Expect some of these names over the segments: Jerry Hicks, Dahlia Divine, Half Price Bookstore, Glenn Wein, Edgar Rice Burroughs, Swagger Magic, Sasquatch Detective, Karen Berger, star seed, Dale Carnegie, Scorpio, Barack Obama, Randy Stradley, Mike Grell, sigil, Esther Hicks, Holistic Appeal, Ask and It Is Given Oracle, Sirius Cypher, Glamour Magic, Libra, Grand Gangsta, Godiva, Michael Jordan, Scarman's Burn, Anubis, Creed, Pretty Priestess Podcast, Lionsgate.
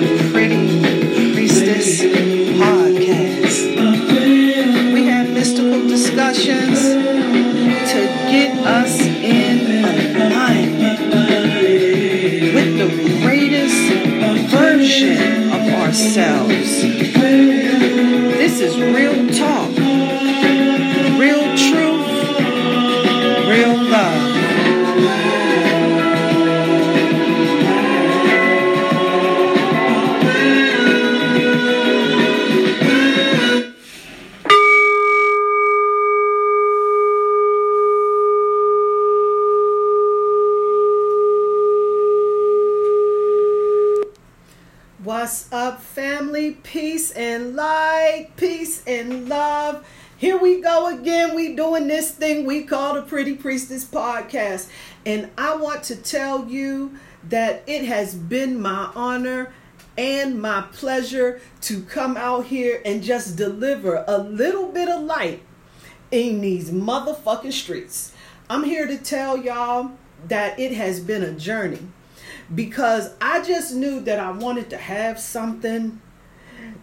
the Pretty Priestess Podcast. We have mystical discussions to get us in alignment with the greatest version of ourselves. This is real talk, real truth, real love. What's up, family? Peace and light, peace and love. Here we go again. We doing this thing we call the Pretty Priestess Podcast. And I want to tell you that it has been my honor and my pleasure to come out here and just deliver a little bit of light in these motherfucking streets. I'm here to tell y'all that it has been a journey. Because I just knew that I wanted to have something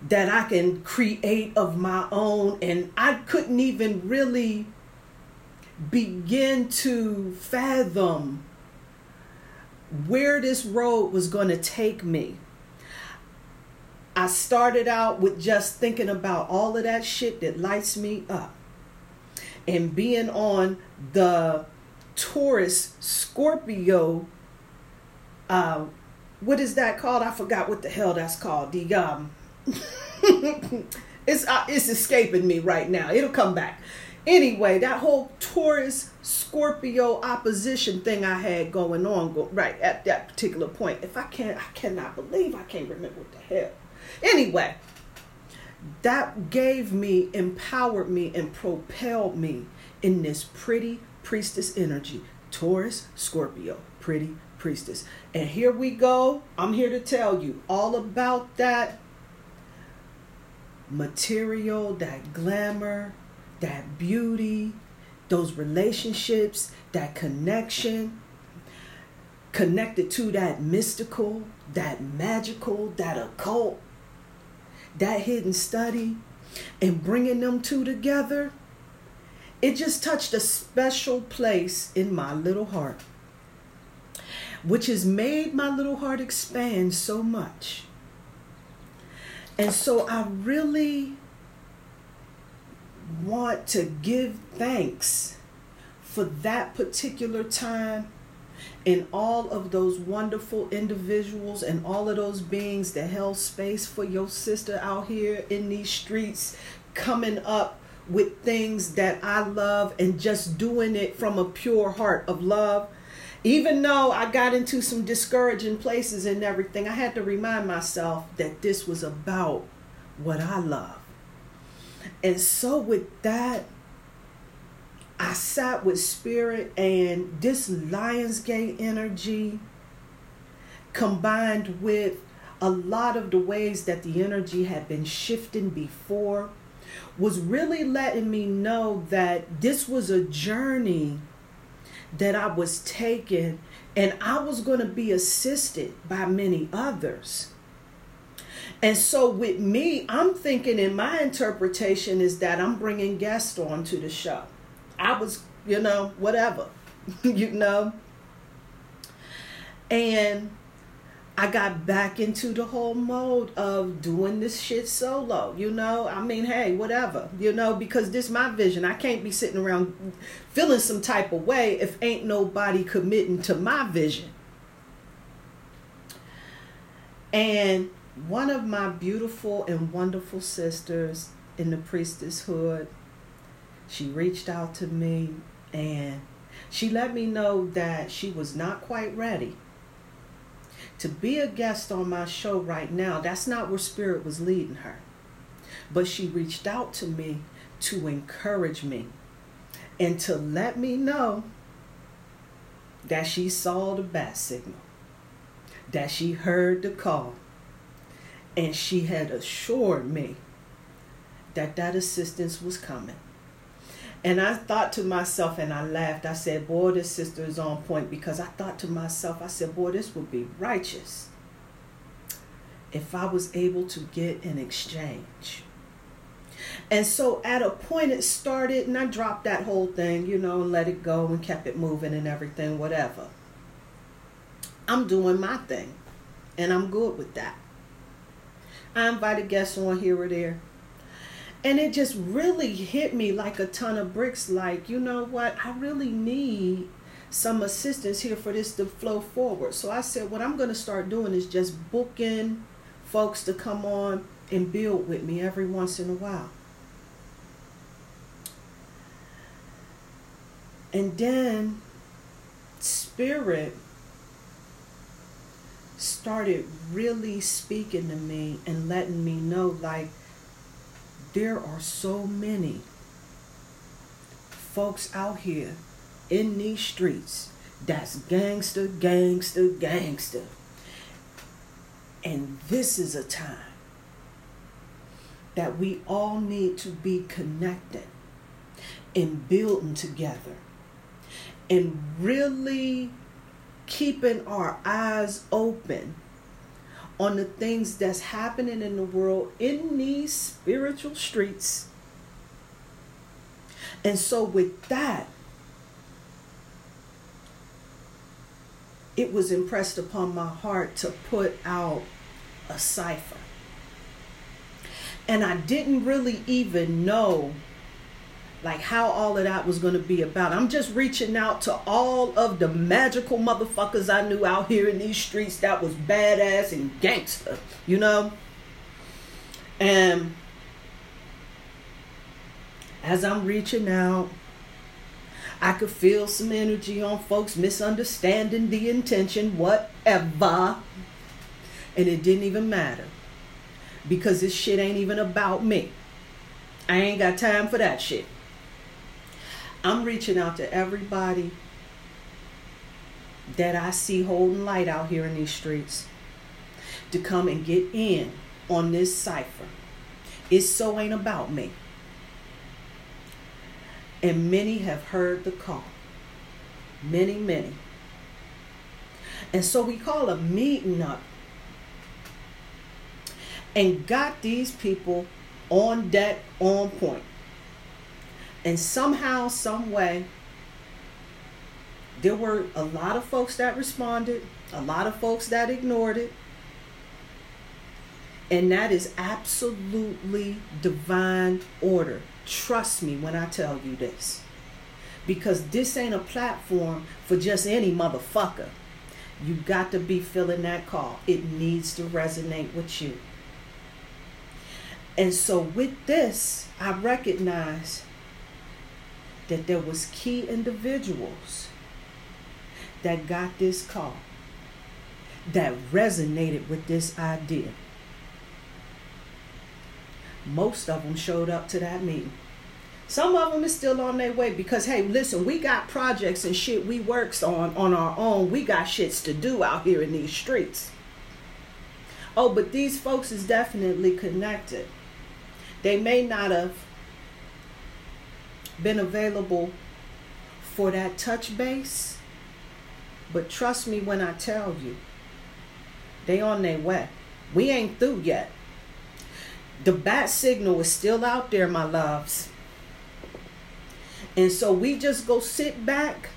that I can create of my own. And I couldn't even really begin to fathom where this road was going to take me. I started out with just thinking about all of that shit that lights me up. And being on the Taurus Scorpio what is that called? I forgot what the hell that's called. It's escaping me right now. It'll come back. Anyway, that whole Taurus Scorpio opposition thing I had going on right at that particular point. I can't remember what the hell. Anyway, that empowered me, and propelled me in this Pretty Priestess energy. Taurus Scorpio, Pretty Priestess. And here we go. I'm here to tell you all about that material, that glamour, that beauty, those relationships, that connection, connected to that mystical, that magical, that occult, that hidden study, and bringing them two together. It just touched a special place in my little heart, which has made my little heart expand so much. And so I really want to give thanks for that particular time and all of those wonderful individuals and all of those beings that held space for your sister out here in these streets, coming up with things that I love and just doing it from a pure heart of love. Even though I got into some discouraging places and everything, I had to remind myself that this was about what I love. And so with that, I sat with spirit, and this Lionsgate energy combined with a lot of the ways that the energy had been shifting before was really letting me know that this was a journey that I was taking, and I was going to be assisted by many others. And so with me, I'm thinking, and my interpretation is that I'm bringing guests on to the show. I was, whatever, And I got back into the whole mode of doing this shit solo, because this is my vision. I can't be sitting around feeling some type of way if ain't nobody committing to my vision. And one of my beautiful and wonderful sisters in the priestesshood, she reached out to me and she let me know that she was not quite ready to be a guest on my show right now. That's not where spirit was leading her. But she reached out to me to encourage me and to let me know that she saw the bat signal, that she heard the call, and she had assured me that that assistance was coming. And I thought to myself, and I laughed, I said, boy, this sister is on point, because I thought to myself, I said, boy, this would be righteous if I was able to get an exchange. And so at a point it started, and I dropped that whole thing, you know, and let it go and kept it moving and everything, whatever. I'm doing my thing, and I'm good with that. I invited guests on here or there. And it just really hit me like a ton of bricks, like, you know what, I really need some assistance here for this to flow forward. So I said, what I'm going to start doing is just booking folks to come on and build with me every once in a while. And then Spirit started really speaking to me and letting me know, like, there are so many folks out here in these streets that's gangster, gangster, gangster. And this is a time that we all need to be connected and building together and really keeping our eyes open on the things that's happening in the world in these spiritual streets. And so with that, it was impressed upon my heart to put out a cipher. And I didn't really even know like how all of that was going to be about. I'm just reaching out to all of the magical motherfuckers I knew out here in these streets that was badass and gangster, you know? And as I'm reaching out, I could feel some energy on folks misunderstanding the intention, whatever. And it didn't even matter, because this shit ain't even about me. I ain't got time for that shit. I'm reaching out to everybody that I see holding light out here in these streets to come and get in on this cipher. It so ain't about me. And many have heard the call. Many, many. And so we call a meeting up and got these people on deck, on point. And somehow, some way, there were a lot of folks that responded, a lot of folks that ignored it. And that is absolutely divine order. Trust me when I tell you this. Because this ain't a platform for just any motherfucker. You got to be feeling that call. It needs to resonate with you. And so with this, I recognize that there was key individuals that got this call, that resonated with this idea. Most of them showed up to that meeting. Some of them is still on their way because, hey, listen, we got projects and shit we works on our own. We got shits to do out here in these streets. Oh, but these folks is definitely connected. They may not have been available for that touch base, but trust me when I tell you, they on their way. We ain't through yet. The bat signal is still out there, my loves. And so we just go sit back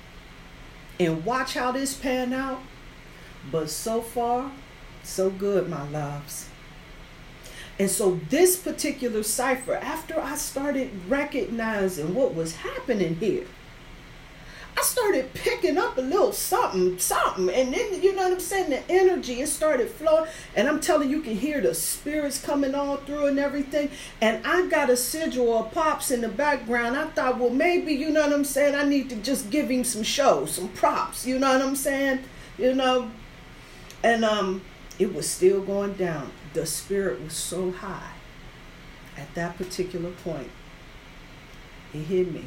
and watch how this pan out. But so far, so good, my loves. And so this particular cipher, after I started recognizing what was happening here, I started picking up a little something. And then, you know what I'm saying, the energy, it started flowing. And I'm telling you, you can hear the spirits coming all through and everything. And I got a sigil of Pops in the background. I thought, well, maybe, you know what I'm saying, I need to just give him some show, some props. You know what I'm saying? You know? And it was still going down. The spirit was so high at that particular point. It hit me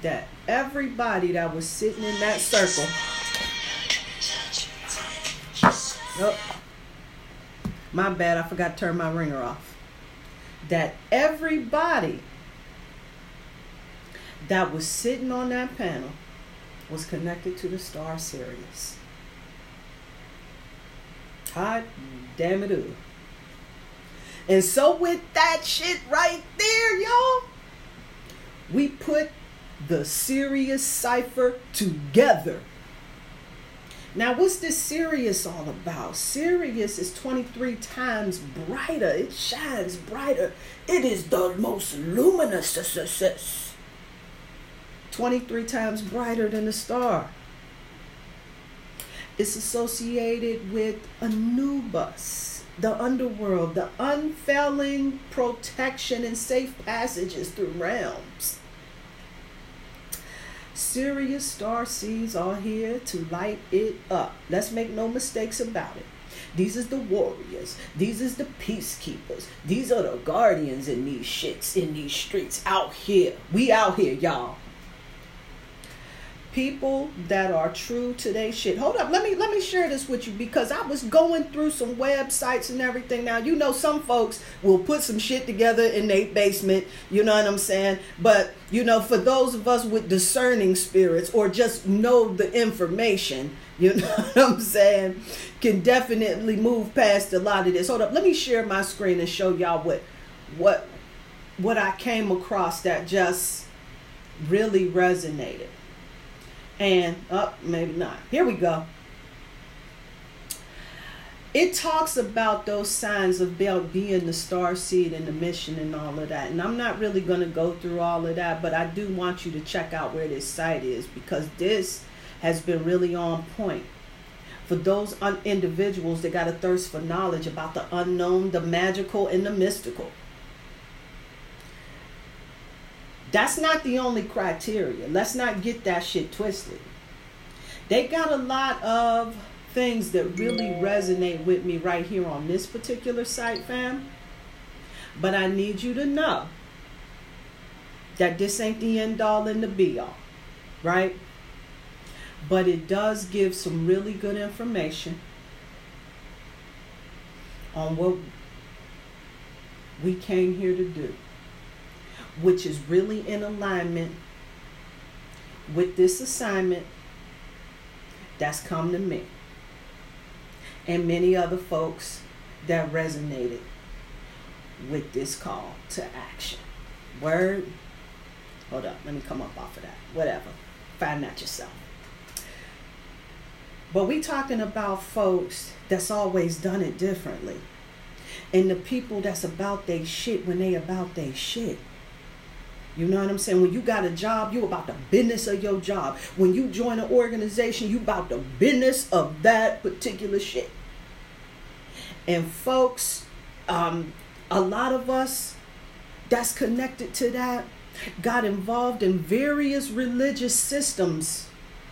that everybody that was sitting in that circle, oh, my bad, I forgot to turn my ringer off, that everybody that was sitting on that panel was connected to the star Sirius. Hot damn it up. And so with that shit right there, y'all, we put the Sirius Cypher together. Now, what's this Sirius all about? Sirius is 23 times brighter. It shines brighter. It is the most luminous. 23 times brighter than a star. It's associated with Anubis, the underworld, the unfailing protection and safe passages through realms. Sirius star seeds are here to light it up. Let's make no mistakes about it. These is the warriors. These is the peacekeepers. These are the guardians in these shits, in these streets, out here. We out here, y'all. People that are true to their shit. Hold up, let me share this with you, because I was going through some websites and everything. Now, you know, some folks will put some shit together in their basement, you know what I'm saying? But, you know, for those of us with discerning spirits or just know the information, you know what I'm saying, can definitely move past a lot of this. Hold up, let me share my screen and show y'all what I came across that just really resonated. And, maybe not. Here we go. It talks about those signs of being the star seed and the mission and all of that. And I'm not really going to go through all of that, but I do want you to check out where this site is, because this has been really on point for those individuals that got a thirst for knowledge about the unknown, the magical, and the mystical. That's not the only criteria. Let's not get that shit twisted. They got a lot of things that really resonate with me right here on this particular site, fam. But I need you to know that this ain't the end all and the be all, right? But it does give some really good information on what we came here to do, which is really in alignment with this assignment that's come to me and many other folks that resonated with this call to action. Word? Hold up, let me come up off of that. Whatever. Find out yourself. But we talking about folks that's always done it differently, and the people that's about they shit when they about they shit. You know what I'm saying? When you got a job, you about the business of your job. When you join an organization, you about the business of that particular shit. And folks, a lot of us that's connected to that got involved in various religious systems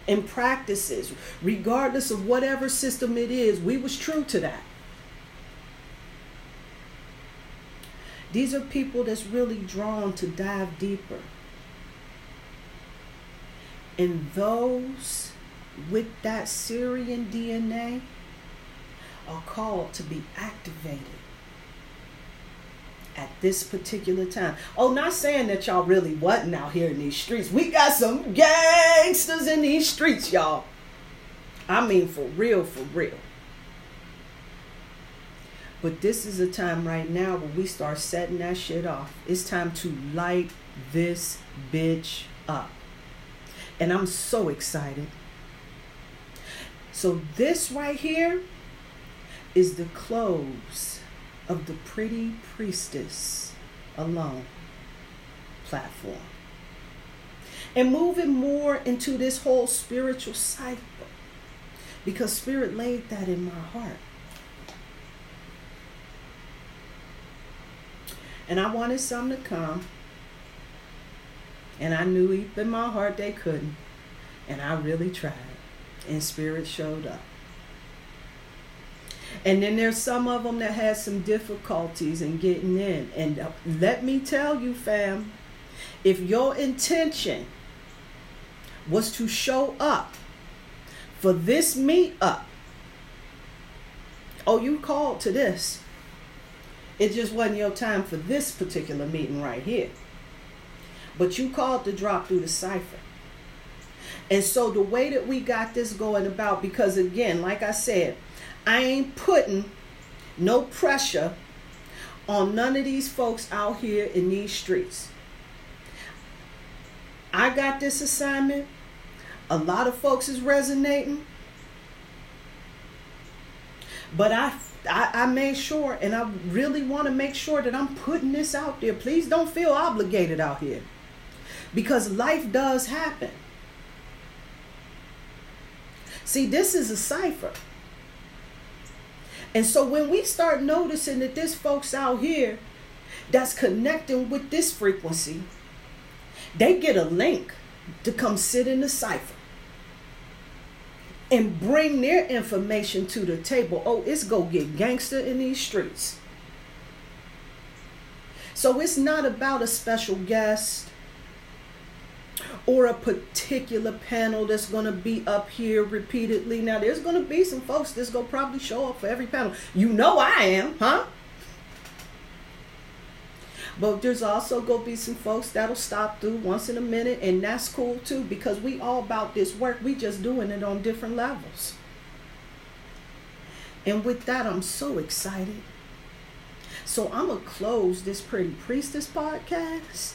and practices. Regardless of whatever system it is, we was true to that. These are people that's really drawn to dive deeper. And those with that Syrian DNA are called to be activated at this particular time. Oh, not saying that y'all really wasn't out here in these streets. We got some gangsters in these streets, y'all. I mean, for real, for real. But this is a time right now where we start setting that shit off. It's time to light this bitch up. And I'm so excited. So this right here is the close of the Pretty Priestess Alone platform. And moving more into this whole spiritual cycle, because Spirit laid that in my heart. And I wanted some to come. And I knew deep in my heart they couldn't. And I really tried. And Spirit showed up. And then there's some of them that had some difficulties in getting in. And let me tell you, fam, if your intention was to show up for this meetup, oh, you called to this. It just wasn't your time for this particular meeting right here. But you called to drop through the cipher. And so the way that we got this going about, because again, like I said, I ain't putting no pressure on none of these folks out here in these streets. I got this assignment. A lot of folks is resonating. But I made sure, and I really want to make sure that I'm putting this out there. Please don't feel obligated out here. Because life does happen. See, this is a cipher. And so when we start noticing that there's folks out here that's connecting with this frequency, they get a link to come sit in the cipher and bring their information to the table. Oh, it's go get gangster in these streets. So it's not about a special guest or a particular panel that's going to be up here repeatedly. Now, there's going to be some folks that's going to probably show up for every panel. You know I am, huh? But there's also going to be some folks that'll stop through once in a minute, and that's cool too, because we all about this work. We just doing it on different levels. And with that, I'm so excited. So I'm going to close this Pretty Priestess podcast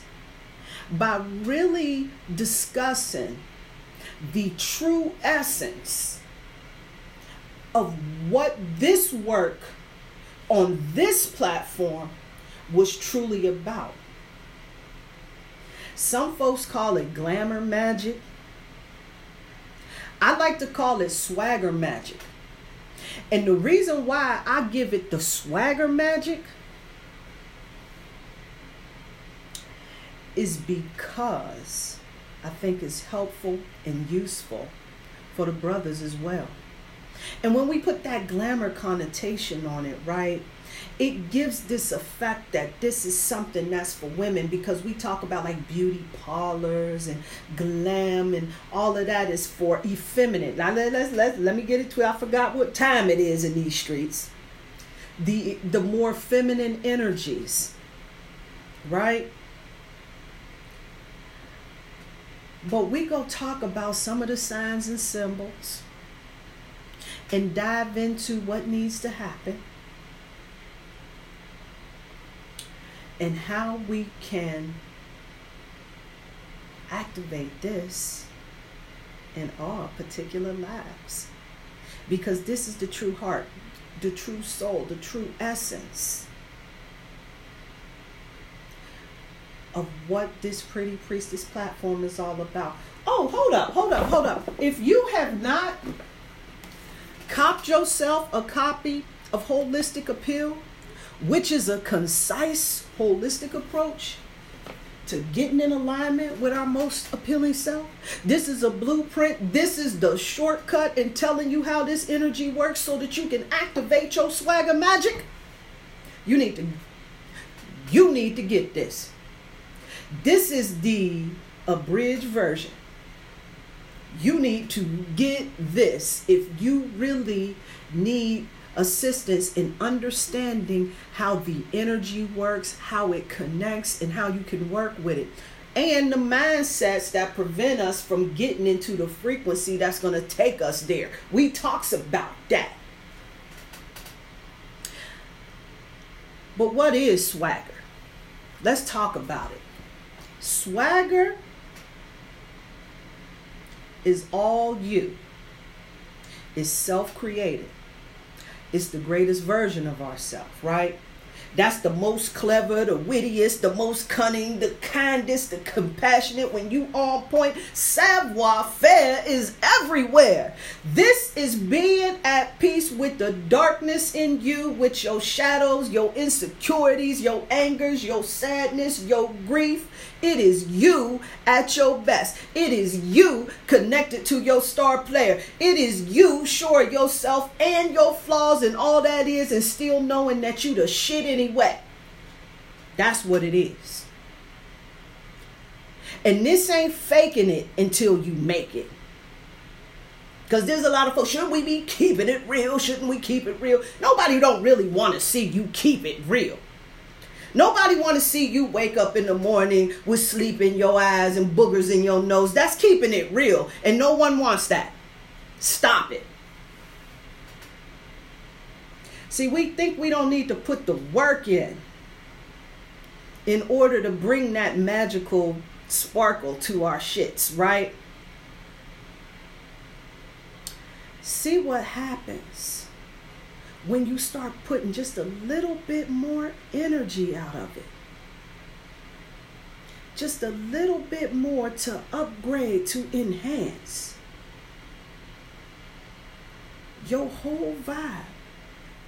by really discussing the true essence of what this work on this platform was truly about. Some folks call it glamour magic. I like to call it swagger magic. And the reason why I give it the swagger magic is because I think it's helpful and useful for the brothers as well. And when we put that glamour connotation on it, right, it gives this effect that this is something that's for women, because we talk about like beauty parlors and glam and all of that is for effeminate. Now let me get it to, I forgot what time it is in these streets. The more feminine energies, right? But we go talk about some of the signs and symbols and dive into what needs to happen and how we can activate this in our particular lives. Because this is the true heart, the true soul, the true essence of what this Pretty Priestess platform is all about. Oh, hold up. If you have not copped yourself a copy of Holistic Appeal, which is a concise, holistic approach to getting in alignment with our most appealing self, this is a blueprint. This is the shortcut in telling you how this energy works so that you can activate your swagger magic. You need to get this. This is the abridged version. You need to get this if you really need assistance in understanding how the energy works, how it connects, and how you can work with it. And the mindsets that prevent us from getting into the frequency that's going to take us there. We talks about that. But what is swagger? Let's talk about it. Swagger is all you. It's self-created. It's the greatest version of ourselves, right? That's the most clever, the wittiest, the most cunning, the kindest, the compassionate. When you on point, savoir-faire is everywhere. This is being at peace with the darkness in you, with your shadows, your insecurities, your angers, your sadness, your grief. It is you at your best. It is you connected to your star player. It is you sure yourself and your flaws and all that is, and still knowing that you the shit anyway. That's what it is. And this ain't faking it until you make it. Because there's a lot of folks, shouldn't we be keeping it real? Shouldn't we keep it real? Nobody don't really want to see you keep it real. Nobody want to see you wake up in the morning with sleep in your eyes and boogers in your nose. That's keeping it real. And no one wants that. Stop it. See, we think we don't need to put the work in order to bring that magical sparkle to our shits, right? See what happens when you start putting just a little bit more energy out of it. Just a little bit more to upgrade, to enhance your whole vibe.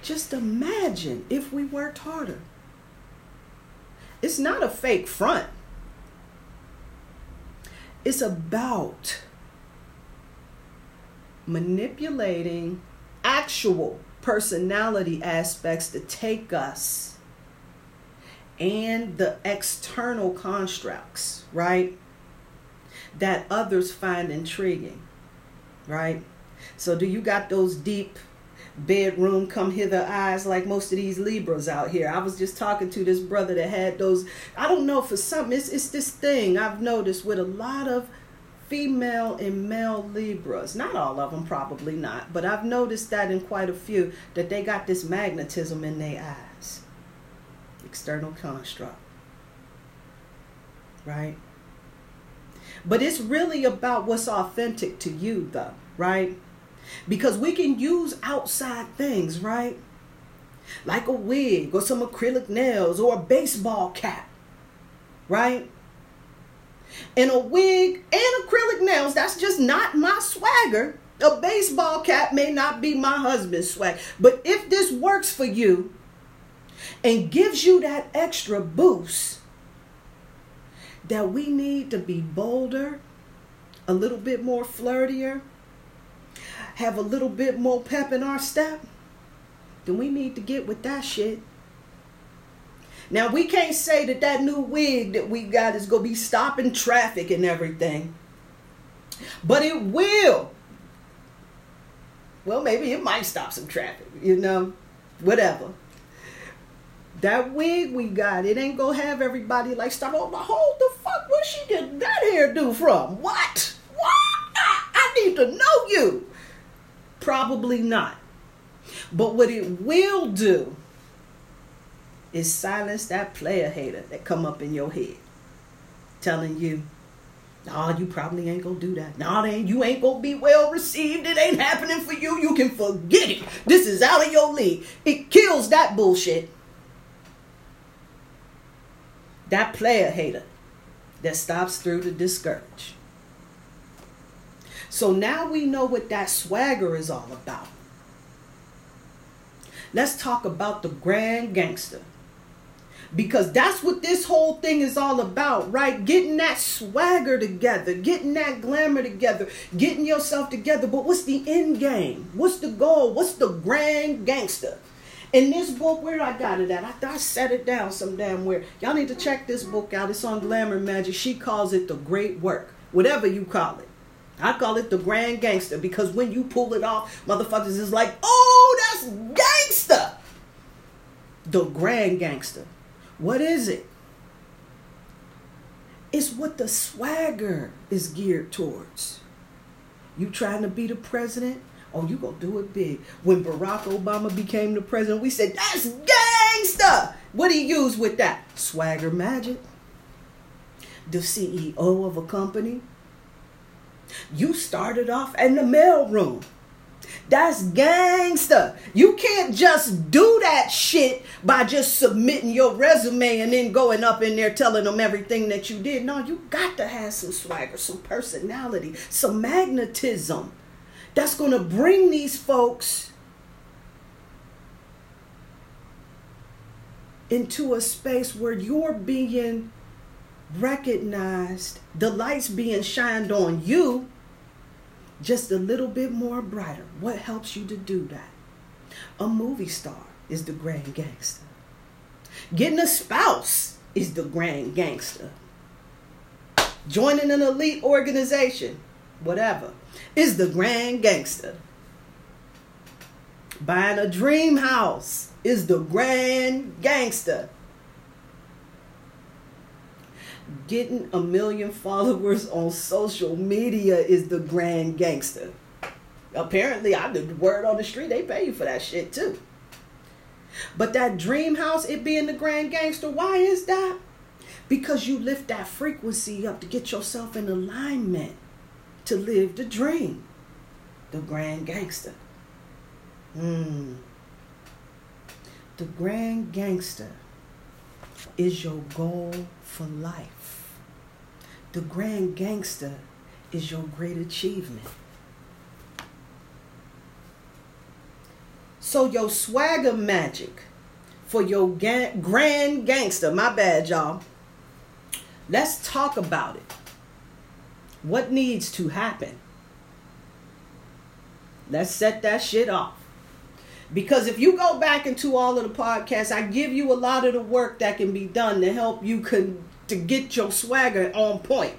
Just imagine if we worked harder. It's not a fake front. It's about manipulating actual personality aspects to take us and the external constructs, right, that others find intriguing, right? So do you got those deep bedroom come hither eyes like most of these Libras out here? I was just talking to this brother that had those. I don't know, for some, it's this thing I've noticed with a lot of female and male Libras, not all of them, probably not, but I've noticed that in quite a few, that they got this magnetism in their eyes. External construct, right? But it's really about what's authentic to you, though, right? Because we can use outside things, right? Like a wig or some acrylic nails or a baseball cap, right? And a wig and acrylic nails, that's just not my swagger. A baseball cap may not be my husband's swag. But if this works for you and gives you that extra boost, that we need to be bolder, a little bit more flirtier, have a little bit more pep in our step, then we need to get with that shit. Now, we can't say that that new wig that we got is going to be stopping traffic and everything. But it will. Well, maybe it might stop some traffic, you know, whatever. That wig we got, it ain't going to have everybody like, stop, oh, hold the fuck, where she get that hairdo from? What? I need to know you. Probably not. But what it will do is silence that player hater that come up in your head telling you, nah, you probably ain't gonna do that. Nah, you ain't gonna be well received. It ain't happening for you. You can forget it. This is out of your league. It kills that bullshit. That player hater that stops through to discourage. So now we know what that swagger is all about. Let's talk about the grand gangster. Because that's what this whole thing is all about, right? Getting that swagger together, getting that glamour together, getting yourself together. But what's the end game? What's the goal? What's the grand gangster? In this book, where I got it at? I thought I set it down some damn where. Y'all need to check this book out. It's on Glamour Magic. She calls it The Great Work, whatever you call it. I call it The Grand Gangster, because when you pull it off, motherfuckers is like, oh, that's gangster. The Grand Gangster. What is it? It's what the swagger is geared towards. You trying to be the president? Oh, you gonna do it big. When Barack Obama became the president, we said, that's gangster. What do you use with that? Swagger magic. The CEO of a company. You started off in the mailroom. That's gangster. You can't just do that shit by just submitting your resume and then going up in there telling them everything that you did. No, you got to have some swagger, some personality, some magnetism that's going to bring these folks into a space where you're being recognized, the lights being shined on you just a little bit more brighter. What helps you to do that? A movie star is the grand gangster. Getting a spouse is the grand gangster. Joining an elite organization, whatever, is the grand gangster. Buying a dream house is the grand gangster. Getting 1 million followers on social media is the grand gangster. Apparently, I did word on the street, they pay you for that shit too. But that dream house, it being the Grand Gangster, why is that? Because you lift that frequency up to get yourself in alignment to live the dream. The Grand Gangster. The Grand Gangster is your goal for life. The Grand Gangster is your great achievement. So your swagger magic for your Grand Gangster, my bad, y'all. Let's talk about it. What needs to happen? Let's set that shit off. Because if you go back into all of the podcasts, I give you a lot of the work that can be done to help you to get your swagger on point.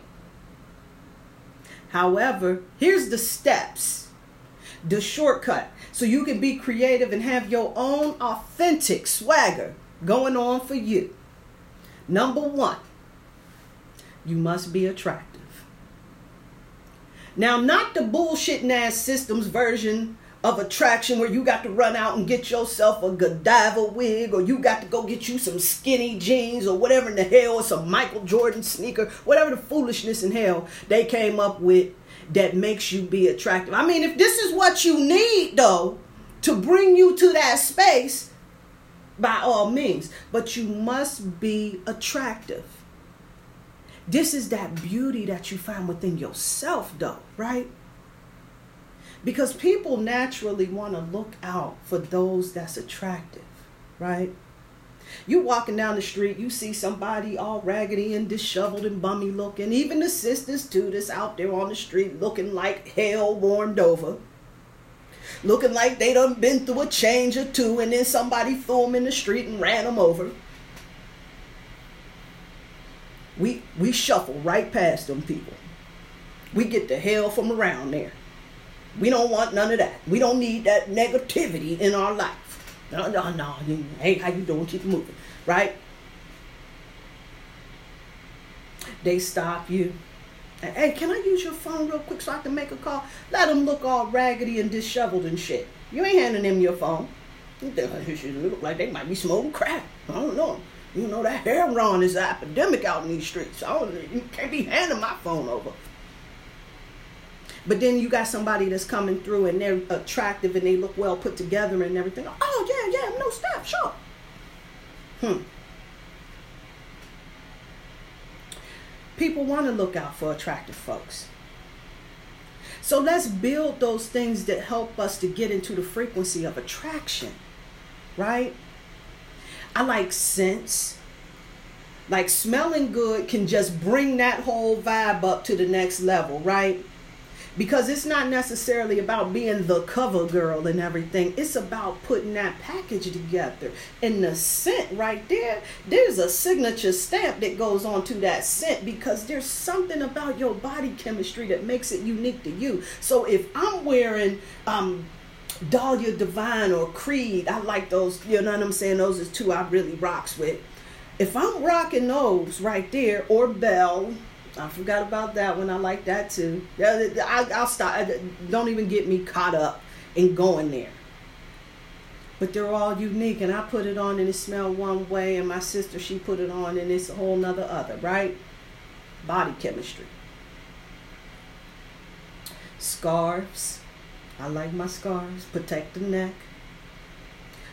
However, here's the steps, the shortcut, so you can be creative and have your own authentic swagger going on for you. Number one, you must be attractive. Now, not the bullshitting ass systems version of attraction where you got to run out and get yourself a Godiva wig, or you got to go get you some skinny jeans or whatever in the hell, or some Michael Jordan sneaker, whatever the foolishness in hell they came up with that makes you be attractive. I mean, if this is what you need, though, to bring you to that space, by all means, but you must be attractive. This is that beauty that you find within yourself, though, right? Because people naturally want to look out for those that's attractive, right? You walking down the street, you see somebody all raggedy and disheveled and bummy looking. Even the sisters, too, that's out there on the street looking like hell warmed over. Looking like they done been through a change or two, and then somebody threw them in the street and ran them over. We shuffle right past them people. We get the hell from around there. We don't want none of that. We don't need that negativity in our life. No. Hey, how you doing? Keep moving, right? They stop you. Hey, can I use your phone real quick so I can make a call? Let them look all raggedy and disheveled and shit. You ain't handing them your phone. They look like they might be smoking crack. I don't know. You know, that hair run is an epidemic out in these streets. You can't be handing my phone over. But then you got somebody that's coming through and they're attractive and they look well put together and everything. Oh, yeah, no stop, sure. People want to look out for attractive folks. So let's build those things that help us to get into the frequency of attraction, right? I like scents. Like smelling good can just bring that whole vibe up to the next level, right? Because it's not necessarily about being the cover girl and everything. It's about putting that package together. And the scent right there, there's a signature stamp that goes onto that scent, because there's something about your body chemistry that makes it unique to you. So if I'm wearing Dahlia Divine or Creed, I like those, you know what I'm saying, those is two I really rocks with. If I'm rocking those right there, or Bell, I forgot about that one, I like that too. I'll stop, don't even get me caught up in going there. But they're all unique, and I put it on and it smelled one way, and my sister, she put it on and it's a whole nother other, right? Body chemistry. Scarves. I like my scarves, protect the neck.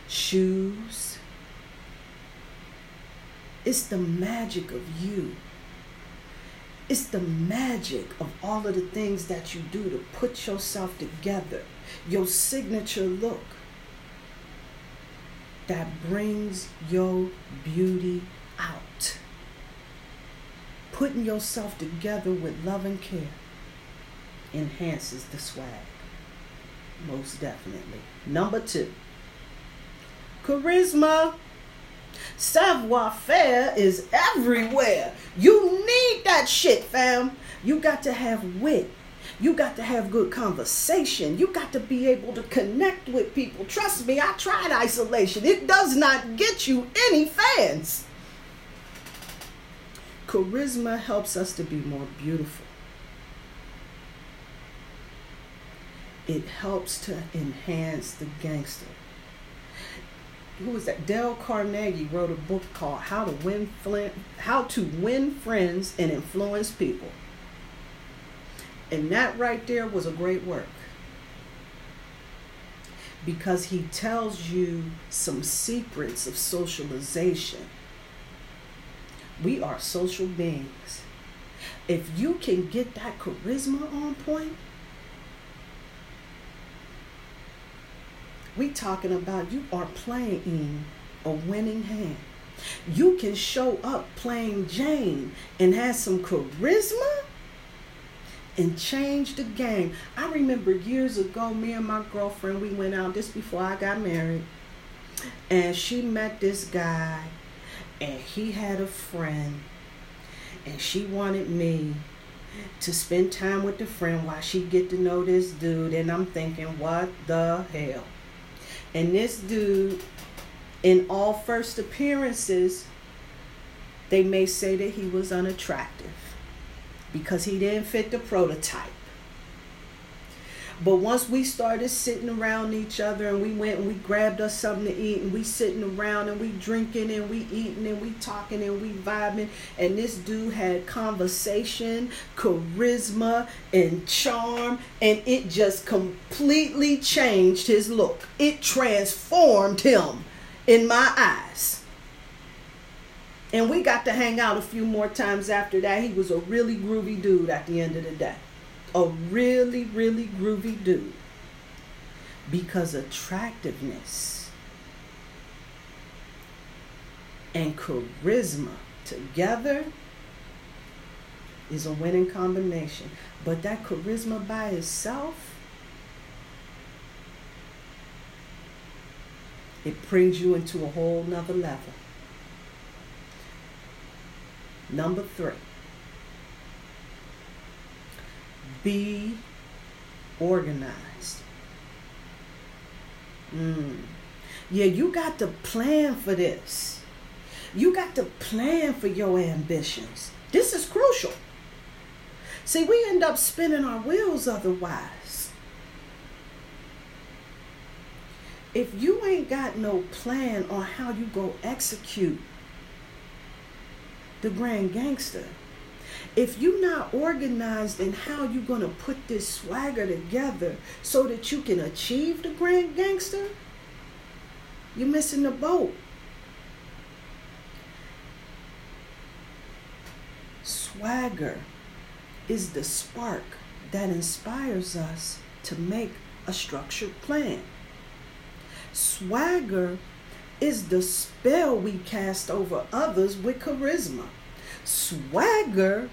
Shoes. It's the magic of you. It's the magic of all of the things that you do to put yourself together. Your signature look that brings your beauty out. Putting yourself together with love and care enhances the swag. Most definitely. Number two, charisma. Savoir-faire is everywhere. You need that shit, fam. You got to have wit. You got to have good conversation. You got to be able to connect with people. Trust me, I tried isolation. It does not get you any fans. Charisma helps us to be more beautiful. It helps to enhance the gangster. who was that? Dale Carnegie wrote a book called How to Win Friends and Influence People. And that right there was a great work, because he tells you some secrets of socialization. We are social beings. If you can get that charisma on point, we talking about you are playing a winning hand. You can show up playing Jane and have some charisma and change the game. I remember years ago, me and my girlfriend, we went out, this before I got married, and she met this guy, and he had a friend, and she wanted me to spend time with the friend while she get to know this dude. And I'm thinking, what the hell? And this dude, in all first appearances, they may say that he was unattractive because he didn't fit the prototype. But once we started sitting around each other, and we went and we grabbed us something to eat, and we sitting around and we drinking and we eating and we talking and we vibing, and this dude had conversation, charisma, and charm, and it just completely changed his look. It transformed him in my eyes. And we got to hang out a few more times after that. He was a really groovy dude at the end of the day. A really, really groovy dude. Because attractiveness and charisma together is a winning combination. But that charisma by itself, it brings you into a whole nother level. Number 3. Be organized. Yeah, you got to plan for this. You got to plan for your ambitions. This is crucial. See, we end up spinning our wheels otherwise. If you ain't got no plan on how you go execute the Grand Gangster, if you're not organized in how you're going to put this swagger together so that you can achieve the Grand Gangster, you're missing the boat. Swagger is the spark that inspires us to make a structured plan. Swagger is the spell we cast over others with charisma. Swagger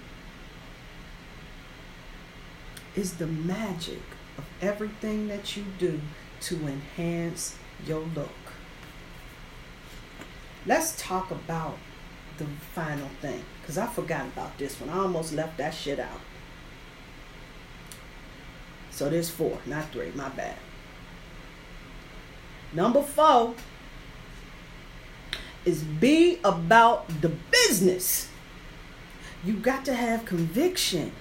is the magic of everything that you do to enhance your look. Let's talk about the final thing, because I forgot about this one. I almost left that shit out. So there's 4, not 3, my bad. Number 4 is be about the business. You got to have conviction.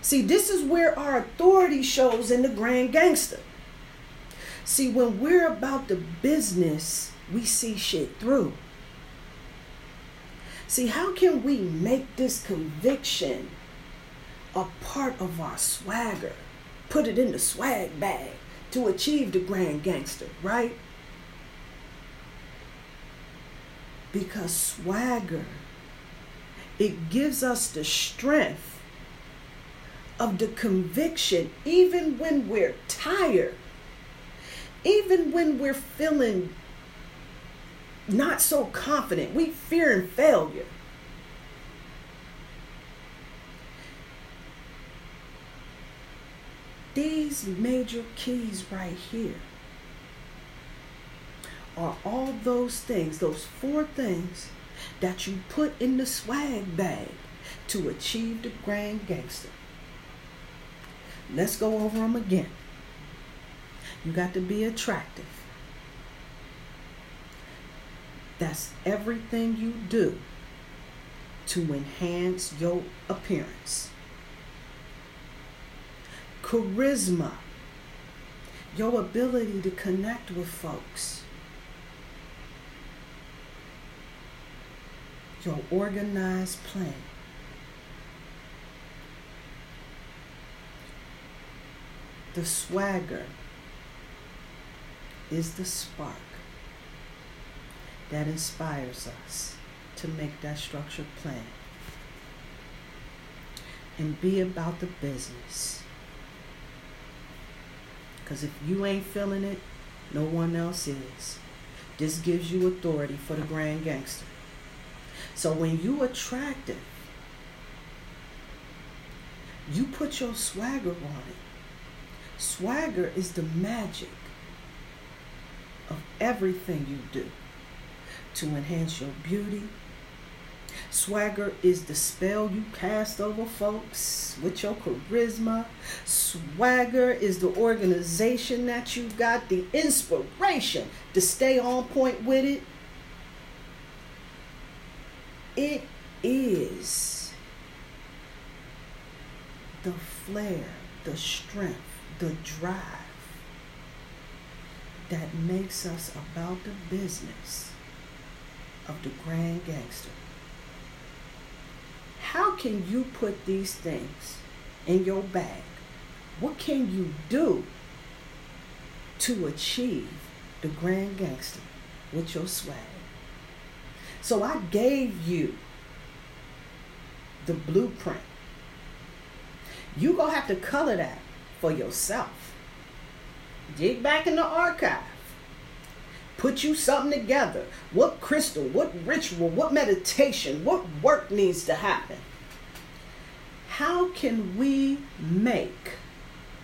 See, this is where our authority shows in the Grand Gangster. See, when we're about the business, we see shit through. See, how can we make this conviction a part of our swagger? Put it in the swag bag to achieve the Grand Gangster, right? Because swagger, it gives us the strength of the conviction, even when we're tired, even when we're feeling not so confident, we fearing failure. These major keys right here are all those things, those 4 things that you put in the swag bag to achieve the Grand Gangster. Let's go over them again. You got to be attractive. That's everything you do to enhance your appearance. Charisma, your ability to connect with folks. your organized plan. The swagger is the spark that inspires us to make that structured plan and be about the business. Because if you ain't feeling it, no one else is. This gives you authority for the grand gangster. So when you attractive, you put your swagger on it. Swagger is the magic of everything you do to enhance your beauty. Swagger is the spell you cast over folks with your charisma. Swagger is the organization that you got, the inspiration to stay on point with it. It is the flair, the strength, the drive that makes us about the business of the grand gangster. How can you put these things in your bag? What can you do to achieve the grand gangster with your swag? So I gave you the blueprint. You're going to have to color that for yourself. Dig back in the archive. Put you something together. What crystal, what ritual, what meditation, what work needs to happen? How can we make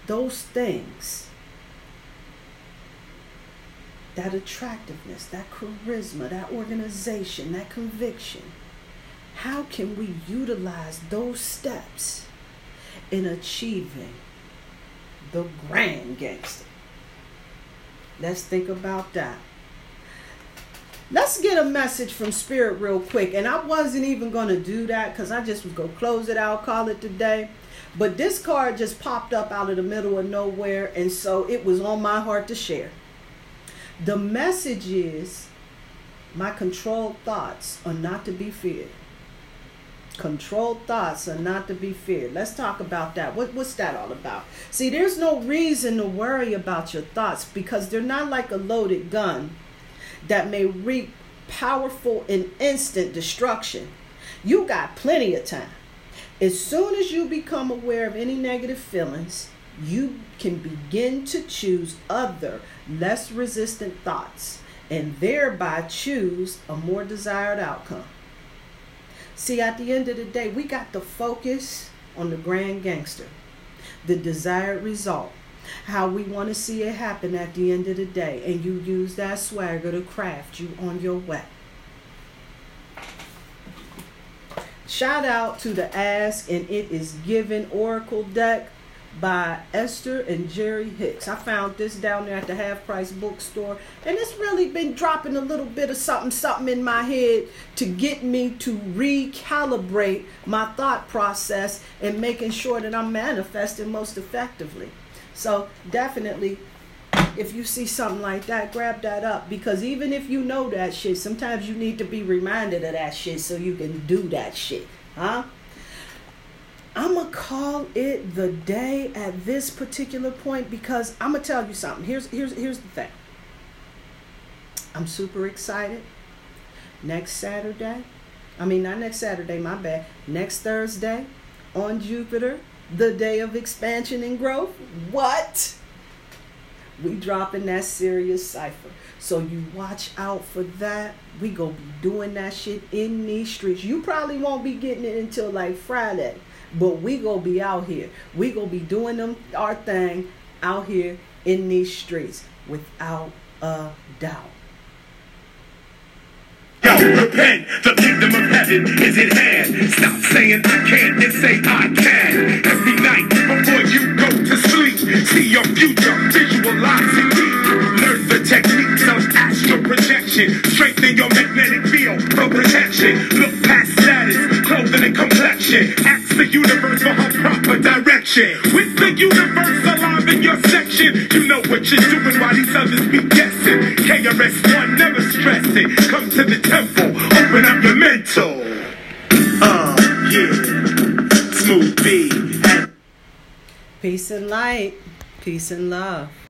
those things, that attractiveness, that charisma, that organization, that conviction, how can we utilize those steps in achieving the grand gangster? Let's think about that. Let's get a message from Spirit real quick. And I wasn't even going to do that because I just was going to close it out, call it today. But this card just popped up out of the middle of nowhere. And so it was on my heart to share. The message is, my controlled thoughts are not to be feared. Controlled thoughts are not to be feared. Let's talk about that. What's that all about? See, there's no reason to worry about your thoughts because they're not like a loaded gun that may wreak powerful and instant destruction. You got plenty of time. As soon as you become aware of any negative feelings, you can begin to choose other, less resistant thoughts and thereby choose a more desired outcome. See, at the end of the day, we got to focus on the grand gangster, the desired result, how we want to see it happen at the end of the day, and you use that swagger to craft you on your way. Shout out to the Ask and It Is Given Oracle deck by Esther and Jerry Hicks. I found this down there at the Half Price Bookstore, and it's really been dropping a little bit of something in my head to get me to recalibrate my thought process and making sure that I'm manifesting most effectively. So definitely, if you see something like that, grab that up, because even if you know that shit, sometimes you need to be reminded of that shit so you can do that shit. I'm going to call it the day at this particular point, because I'm going to tell you something. Here's the thing. I'm super excited. Next Thursday on Jupiter, the day of expansion and growth. What? We dropping that Sirius Cypher. So you watch out for that. We going to be doing that shit in these streets. You probably won't be getting it until like Friday. But we gonna be out here. We gonna be doing our thing out here in these streets without a doubt. Yo, repent. The kingdom of heaven is at hand. Stop saying I can't and say I can. Every night before you go to sleep, see your future, visualize it deep. Learn the techniques of astral projection. Strengthen your magnetic field for protection. Look past status, clothing and complexion. Ask the universe for her proper direction. With the universe alive in your section, you know what you're doing while these others be guessing. KRS-One, never stress it. Come to the temple, open up your mental. Peace and light, peace and love.